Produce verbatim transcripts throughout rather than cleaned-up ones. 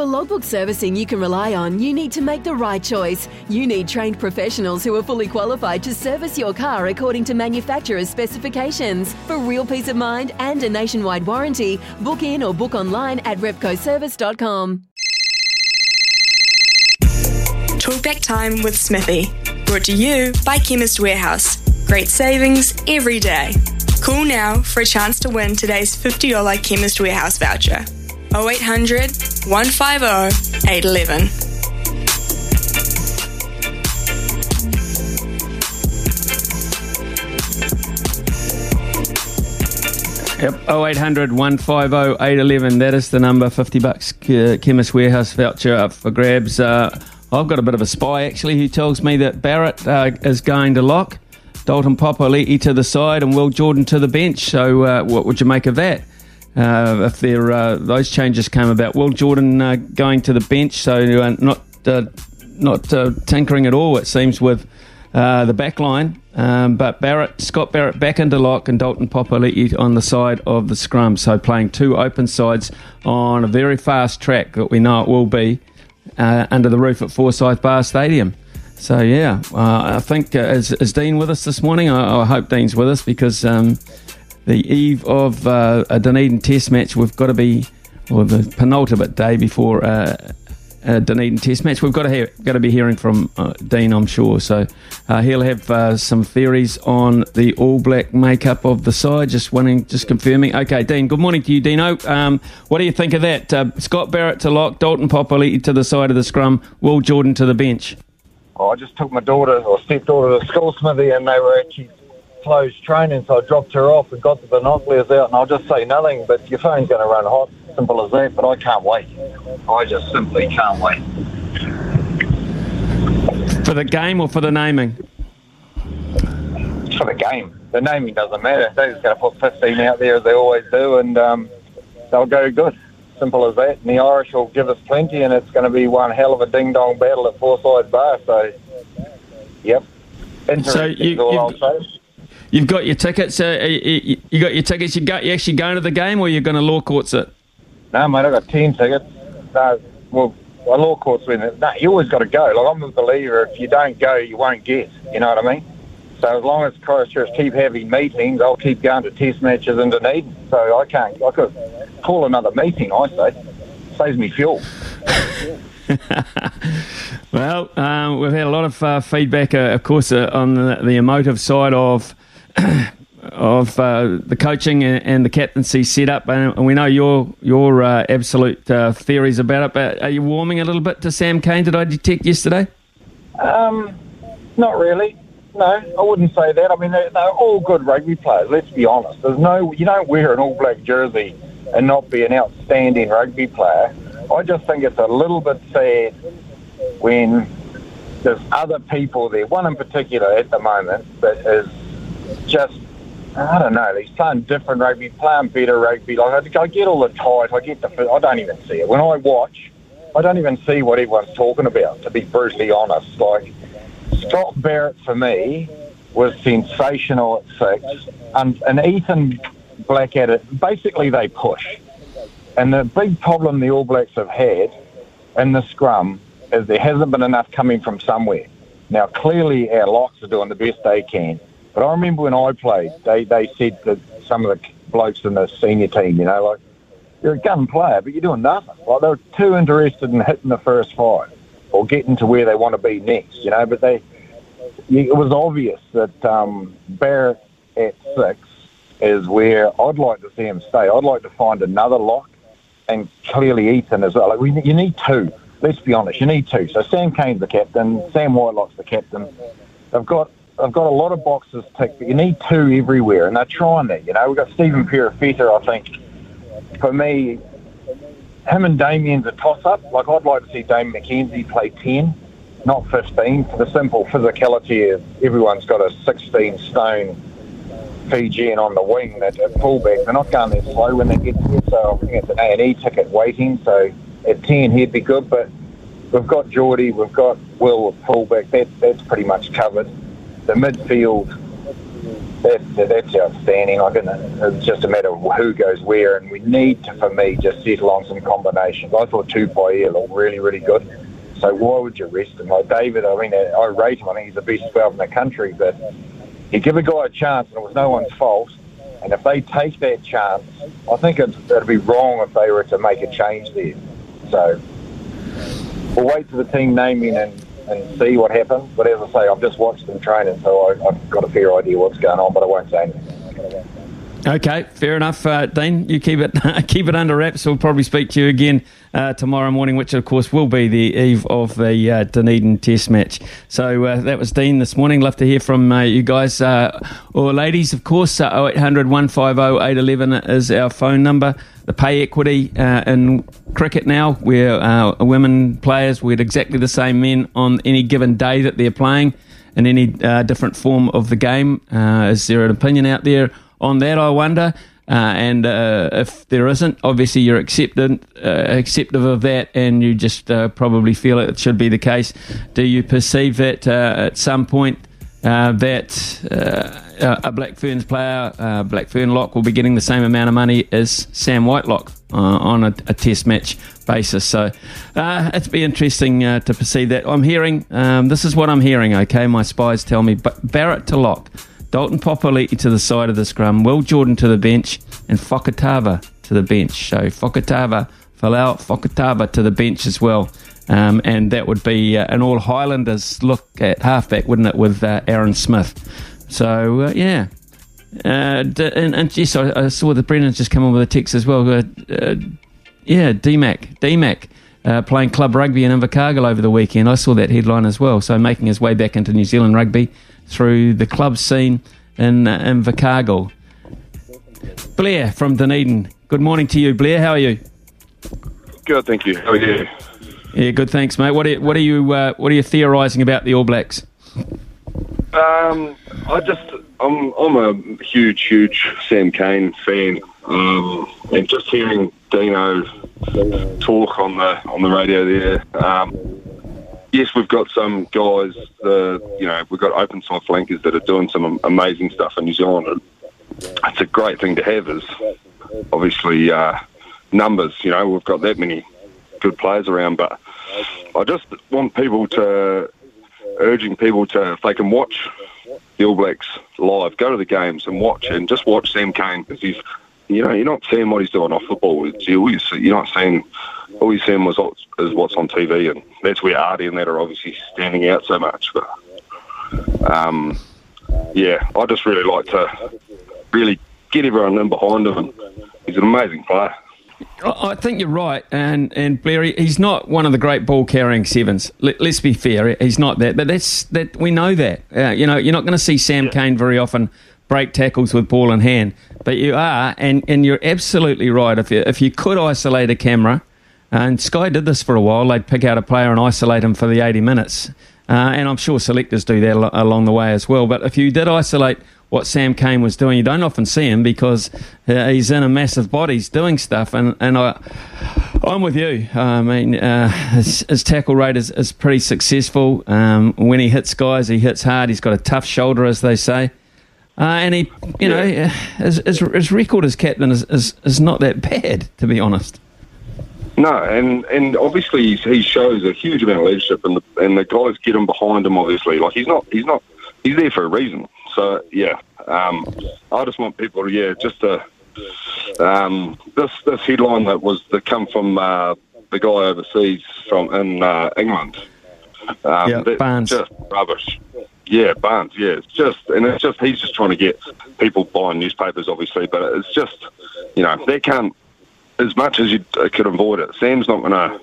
For logbook servicing you can rely on, you need to make the right choice. You need trained professionals who are fully qualified to service your car according to manufacturer's specifications. For real peace of mind and a nationwide warranty, book in or book online at repco service dot com. Talkback Time with Smithy. Brought to you by Chemist Warehouse. Great savings every day. Call now for a chance to win today's fifty dollars Chemist Warehouse voucher. oh eight hundred, one five zero, eight one one. Yep, oh eight hundred, one five zero, eight one one. That is the number. fifty bucks uh, Chemist Warehouse voucher up for grabs. Uh, I've got a bit of a spy actually who tells me that Barrett uh, is going to lock, Dalton Papali'i to the side, and Will Jordan to the bench. So, uh, what would you make of that? Uh, if there, uh, those changes came about. Will Jordan uh, going to the bench, so uh, not uh, not uh, tinkering at all, it seems, with uh, the back line. Um, but Barrett, Scott Barrett back into lock and Dalton Papali'i on the side of the scrum. So playing two open sides on a very fast track that we know it will be uh, under the roof at Forsyth Bar Stadium. So, yeah, uh, I think, uh, is, is Dean with us this morning? I, I hope Dean's with us because... Um, The eve of uh, a Dunedin Test match, we've got to be, or the penultimate day before uh, a Dunedin Test match, we've got to hear, got to be hearing from uh, Dean, I'm sure. So uh, he'll have uh, some theories on the All Black makeup of the side. Just wanting, just confirming. Okay, Dean. Good morning to you, Dino. Um, what do you think of that? Uh, Scott Barrett to lock, Dalton Papali'i to the side of the scrum, Will Jordan to the bench. Oh, I just took my daughter or stepdaughter to school, Smithy, and they were actually closed training, so I dropped her off and got the binoculars out, and I'll just say nothing, but your phone's going to run hot, simple as that. But I can't wait. I just simply can't wait. For the game or for the naming? For the game. The naming doesn't matter. They're just going to put fifteen out there as they always do, and um, they'll go good. Simple as that. And the Irish will give us plenty, and it's going to be one hell of a ding-dong battle at Forsyth Bar, so, yep. So you, all you've... I'll say. You've got your tickets. Uh, you, you got your tickets. You got you actually going to the game, or you're going to Law Courts it? No, mate. I got ten tickets. No, well, well Law Courts with it. No, you always got to go. Like I'm a believer. If you don't go, you won't get. You know what I mean? So as long as Christchurch keep having meetings, I'll keep going to test matches in Dunedin. So I can't. I could call another meeting. I say, saves me fuel. Well, um, we've had a lot of uh, feedback, uh, of course, uh, on the, the emotive side of. of uh, the coaching and, and the captaincy setup, and, and we know your your uh, absolute uh, theories about it, but are you warming a little bit to Sam Cane? Did I detect yesterday? Um, not really. No, I wouldn't say that. I mean, they're, they're all good rugby players, let's be honest. There's no, you don't wear an all-black jersey and not be an outstanding rugby player. I just think it's a little bit sad when there's other people there, one in particular at the moment, that is just, I don't know, he's playing different rugby, playing better rugby. Like I, I get all the tight, I get the, I don't even see it. When I watch, I don't even see what everyone's talking about, to be brutally honest. Like, Scott Barrett, for me, was sensational at six, and, and Ethan Blackadder, basically they push. And the big problem the All Blacks have had in the scrum is there hasn't been enough coming from somewhere. Now, clearly our locks are doing the best they can. But I remember when I played, they, they said that some of the blokes in the senior team, you know, like, you're a gun player, but you're doing nothing. Like, they were too interested in hitting the first five or getting to where they want to be next, you know. But they, it was obvious that um, Barrett at six is where I'd like to see him stay. I'd like to find another lock, and clearly Ethan as well. Like, we, you need two. Let's be honest, you need two. So Sam Cane's the captain, Sam Whitelock's the captain. They've got... I've got a lot of boxes ticked, but you need two everywhere, and they're trying that. You know, we've got Stephen Perofeta, I think. For me, him and Damien's a toss-up. Like, I'd like to see Damien McKenzie play ten, not fifteen, for the simple physicality of everyone's got a sixteen-stone Fijian on the wing that at fullback. They're not going there slow when they get there, so I think it's an A and E ticket waiting, so at ten he'd be good, but we've got Geordie, we've got Will at fullback. That, that's pretty much covered. The midfield, That, that, that's outstanding. I can, it's just a matter of who goes where, and we need to, for me, just settle on some combinations. I thought Tupai looked really, really good. So why would you rest him? Like David, I mean, I rate him. I think he's the best twelve in the country, but you give a guy a chance, and it was no one's fault. And if they take that chance, I think it would be wrong if they were to make a change there. So we'll wait for the team naming and, and see what happens. But as I say, I've just watched them training, so I, I've got a fair idea what's going on, but I won't say anything. Okay, fair enough, uh, Dean. You keep it keep it under wraps. We'll probably speak to you again uh, tomorrow morning, which of course will be the eve of the uh, Dunedin Test match. So uh, that was Dean this morning. Love to hear from uh, you guys uh, or ladies, of course. Uh, oh eight hundred, one five oh, eight one one is our phone number. The pay equity uh, in cricket now, where uh, women players with exactly the same men on any given day that they're playing in any uh, different form of the game. Uh, is there an opinion out there on that, I wonder? Uh, and uh, if there isn't, obviously you're acceptant, uh, acceptive of that, and you just uh, probably feel it should be the case. Do you perceive that uh, at some point uh, that uh, a Black Ferns player, uh, Black Fern Lock, will be getting the same amount of money as Sam Whitelock uh, on a, a test match basis? So uh, it'd be interesting uh, to perceive that. I'm hearing, um, this is what I'm hearing, okay, my spies tell me, but Barrett to Lock, Dalton Papali'i to the side of the scrum, Will Jordan to the bench, and Fakatava to the bench. So Fakatava, Folau Fakatava to the bench as well. Um, and that would be uh, an all-Highlanders look at halfback, wouldn't it, with uh, Aaron Smith. So, uh, yeah. Uh, d- and, and yes, I, I saw that Brendan's just come on with a text as well. Uh, uh, yeah, D M A C. D M A C. Uh, playing club rugby in Invercargill over the weekend. I saw that headline as well. So making his way back into New Zealand rugby through the club scene in uh, Invercargill. Blair from Dunedin. Good morning to you, Blair. How are you? Good, thank you. How are you? Yeah, good, thanks, mate. What are you, what are you, uh, what are you theorising about the All Blacks? Um, I just, I'm, I'm a huge, huge Sam Cane fan, um, and just hearing Dino talk on the on the radio there. Um, yes, we've got some guys. Uh, you know, we've got open side flankers that are doing some amazing stuff in New Zealand. It's a great thing to have. Is obviously uh, numbers. You know, we've got that many good players around. But I just want people to urging people to if they can watch the All Blacks live, go to the games and watch, and just watch Sam Cane, because he's, you know, you're not seeing what he's doing off the ball. You're not seeing, all you're seeing was, is what's on T V, and that's where Artie and that are obviously standing out so much. But, um, yeah, I just really like to really get everyone in behind him, and he's an amazing player. I think you're right, and and Blair, he's not one of the great ball-carrying sevens. Let, let's be fair, he's not that. But that's that we know that. Uh, you know, you're not going to see Sam yeah. Cane very often break tackles with ball in hand, but you are, and, and you're absolutely right. If you, if you could isolate a camera, and Sky did this for a while, they'd pick out a player and isolate him for the eighty minutes, uh, and I'm sure selectors do that al- along the way as well. But if you did isolate what Sam Cane was doing, you don't often see him because uh, he's in a massive body, he's doing stuff, and, and I, I'm with you. I mean, uh, his, his tackle rate is, is pretty successful. Um, when he hits guys, he hits hard. He's got a tough shoulder, as they say. Uh, and he, you know, yeah. his, his, his record as captain is, is, is not that bad, to be honest. No, and, and obviously he shows a huge amount of leadership, and the, and the guys get him behind him. Obviously, like he's not he's not he's there for a reason. So yeah, um, I just want people, to, yeah, just to, um, this this headline that was that come from uh, the guy overseas from in uh, England. Um, yeah, Barnes. Just rubbish. Yeah, Barnes, yeah. It's just, and it's just, he's just trying to get people buying newspapers, obviously, but it's just, you know, they can't, as much as you could avoid it, Sam's not going to,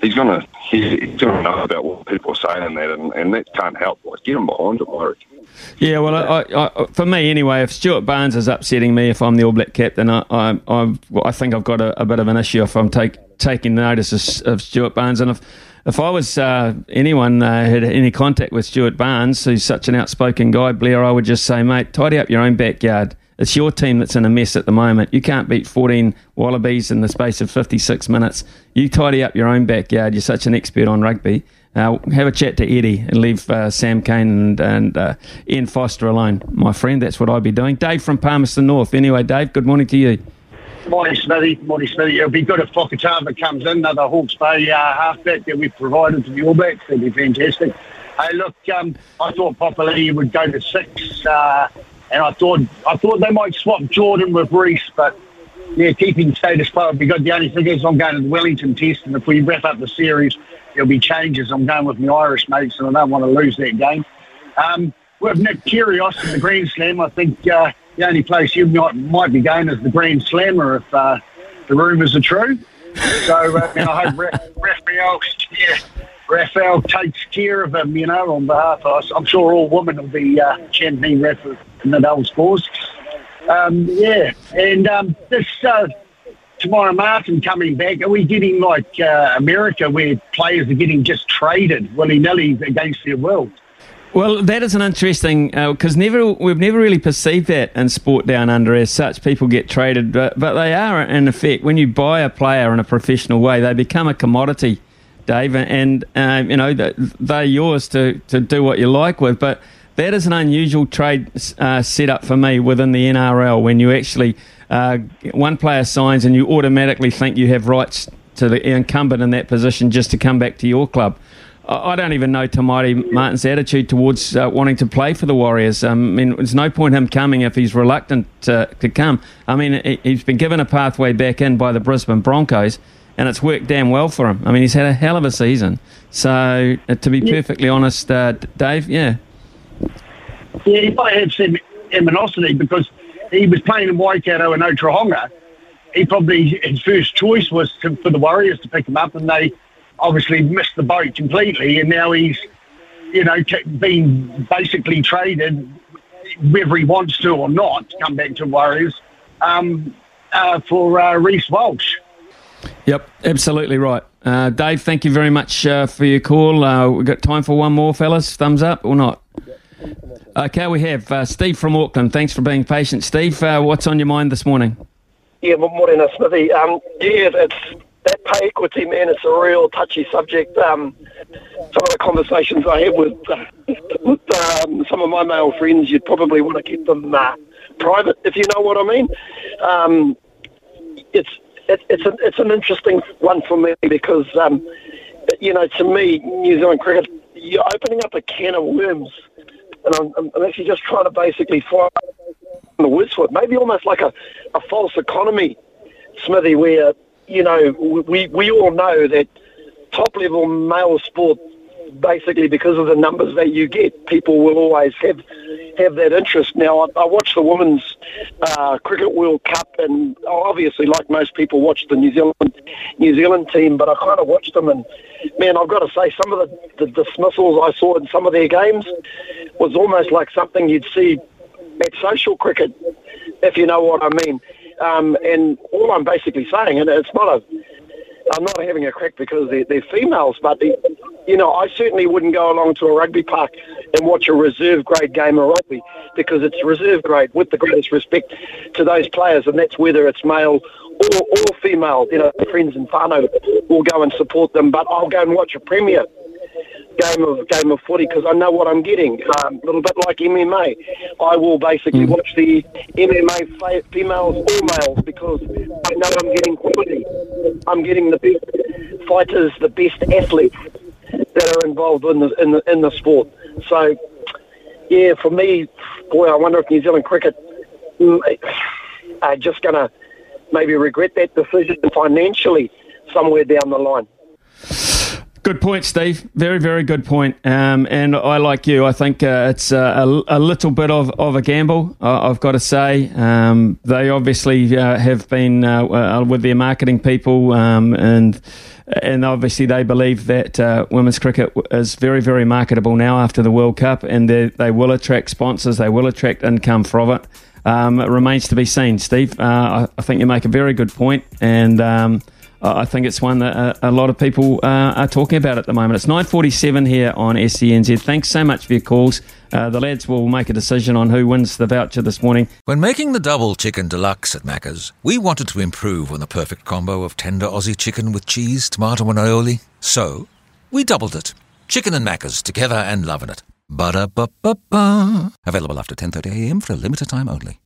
he's going to, he's going to know about what people are saying and that, and, and that can't help. Like, get him behind it, I reckon. Yeah, well, I, I, I, for me anyway, if Stuart Barnes is upsetting me, if I'm the All Black captain, I I, I, well, I think I've got a, a bit of an issue if I'm take, taking notice of, of Stuart Barnes. And if if I was uh, anyone uh, had any contact with Stuart Barnes, who's such an outspoken guy, Blair, I would just say, mate, tidy up your own backyard. It's your team that's in a mess at the moment. You can't beat fourteen Wallabies in the space of fifty-six minutes. You tidy up your own backyard. You're such an expert on rugby. Uh, have a chat to Eddie and leave uh, Sam Cane and, and uh, Ian Foster alone, my friend. That's what I'd be doing. Dave from Palmerston North. Anyway, Dave, good morning to you. Morning, Smithy. Morning, Smithy. It'll be good if Fakatava comes in, another Hawke's Bay uh, halfback that we've provided to the All Blacks. That'd be fantastic. Hey, look, um, I thought Papali'i would go to six, uh, and I thought I thought they might swap Jordan with Reese, but yeah, keeping status quo would be good. The only thing is I'm going to the Wellington Test, and if we wrap up the series, there'll be changes. I'm going with my Irish mates, and I don't want to lose that game. Um, with Nick Kyrgios in the Grand Slam, I think uh, the only place you might, might be going is the Grand Slammer, if uh, the rumours are true. So uh, and I hope Ra- Rafael, yeah, Rafael takes care of him, you know, on behalf of us. I'm sure all women will be uh, championing Rafa in the Dolls' cause. Um, yeah, and um, this uh, Tamara Martin coming back, are we getting like uh, America where players are getting just traded willy-nilly against their will? Well, that is an interesting, because uh, never we've never really perceived that in sport down under as such. People get traded, but, but they are in effect, when you buy a player in a professional way, they become a commodity, Dave, and uh, you know, they're yours to, to do what you like with, but that is an unusual trade uh, setup for me within the N R L, when you actually, uh, one player signs and you automatically think you have rights to the incumbent in that position just to come back to your club. I, I don't even know Tamari Martin's attitude towards uh, wanting to play for the Warriors. Um, I mean, there's no point him coming if he's reluctant to, to come. I mean, he, he's been given a pathway back in by the Brisbane Broncos, and it's worked damn well for him. I mean, he's had a hell of a season. So, uh, to be perfectly honest, uh, Dave, yeah. Yeah, he might have some animosity because he was playing in Waikato and Otahonga. He probably, his first choice was to, for the Warriors to pick him up, and they obviously missed the boat completely, and now he's, you know, being basically traded, whether he wants to or not, to come back to Warriors, um, uh, for uh, Reece Walsh. Yep, absolutely right. Uh, Dave, thank you very much uh, for your call. Uh, we've got time for one more, fellas. Thumbs up or not? Okay, we have uh, Steve from Auckland. Thanks for being patient, Steve. Uh, what's on your mind this morning? Yeah, morning, Smithy. Um, yeah, it's that pay equity, man. It's a real touchy subject. Um, some of the conversations I had with, uh, with um, some of my male friends, you'd probably want to keep them uh, private, if you know what I mean. Um, it's it, it's an it's an interesting one for me because um, you know, to me, New Zealand cricket, you're opening up a can of worms. And I'm, I'm actually just trying to basically find the words for it. Maybe almost like a, a false economy, Smithy, where, you know, we, we all know that top-level male sport, basically because of the numbers that you get, people will always have have that interest. Now, I, I watched the Women's uh, Cricket World Cup, and obviously, like most people, watched the New Zealand New Zealand team, but I kind of watched them, and man, I've got to say, some of the, the dismissals I saw in some of their games was almost like something you'd see at social cricket, if you know what I mean. Um, and all I'm basically saying, and it's not a, I'm not having a crack because they're, they're females, but the, you know, I certainly wouldn't go along to a rugby park and watch a reserve grade game of rugby because it's reserve grade, with the greatest respect to those players, and that's whether it's male or, or female. You know, friends and whānau will go and support them, but I'll go and watch a premier game of game of footy because I know what I'm getting. Um, a little bit like M M A, I will basically mm. watch the M M A females or males because I know I'm getting quality. I'm getting the best fighters, the best athletes that are involved in the in the, in the sport. So, yeah, for me, boy, I wonder if New Zealand cricket are just going to maybe regret that decision financially somewhere down the line. Good point, Steve. Very, very good point. Um, and I, like you, I think uh, it's a, a, a little bit of, of a gamble, uh, I've got to say. Um, they obviously uh, have been uh, with their marketing people, um, and and obviously they believe that uh, women's cricket is very, very marketable now after the World Cup, and they, they will attract sponsors, they will attract income from it. Um, it remains to be seen, Steve. Uh, I, I think you make a very good point, and Um, I think it's one that a lot of people uh, are talking about at the moment. It's nine forty-seven here on S C N Z. Thanks so much for your calls. Uh, the lads will make a decision on who wins the voucher this morning. When making the double chicken deluxe at Macca's, we wanted to improve on the perfect combo of tender Aussie chicken with cheese, tomato and aioli. So, we doubled it. Chicken and Maccas, together and loving it. Ba-da-ba-ba-ba. Available after ten thirty a m for a limited time only.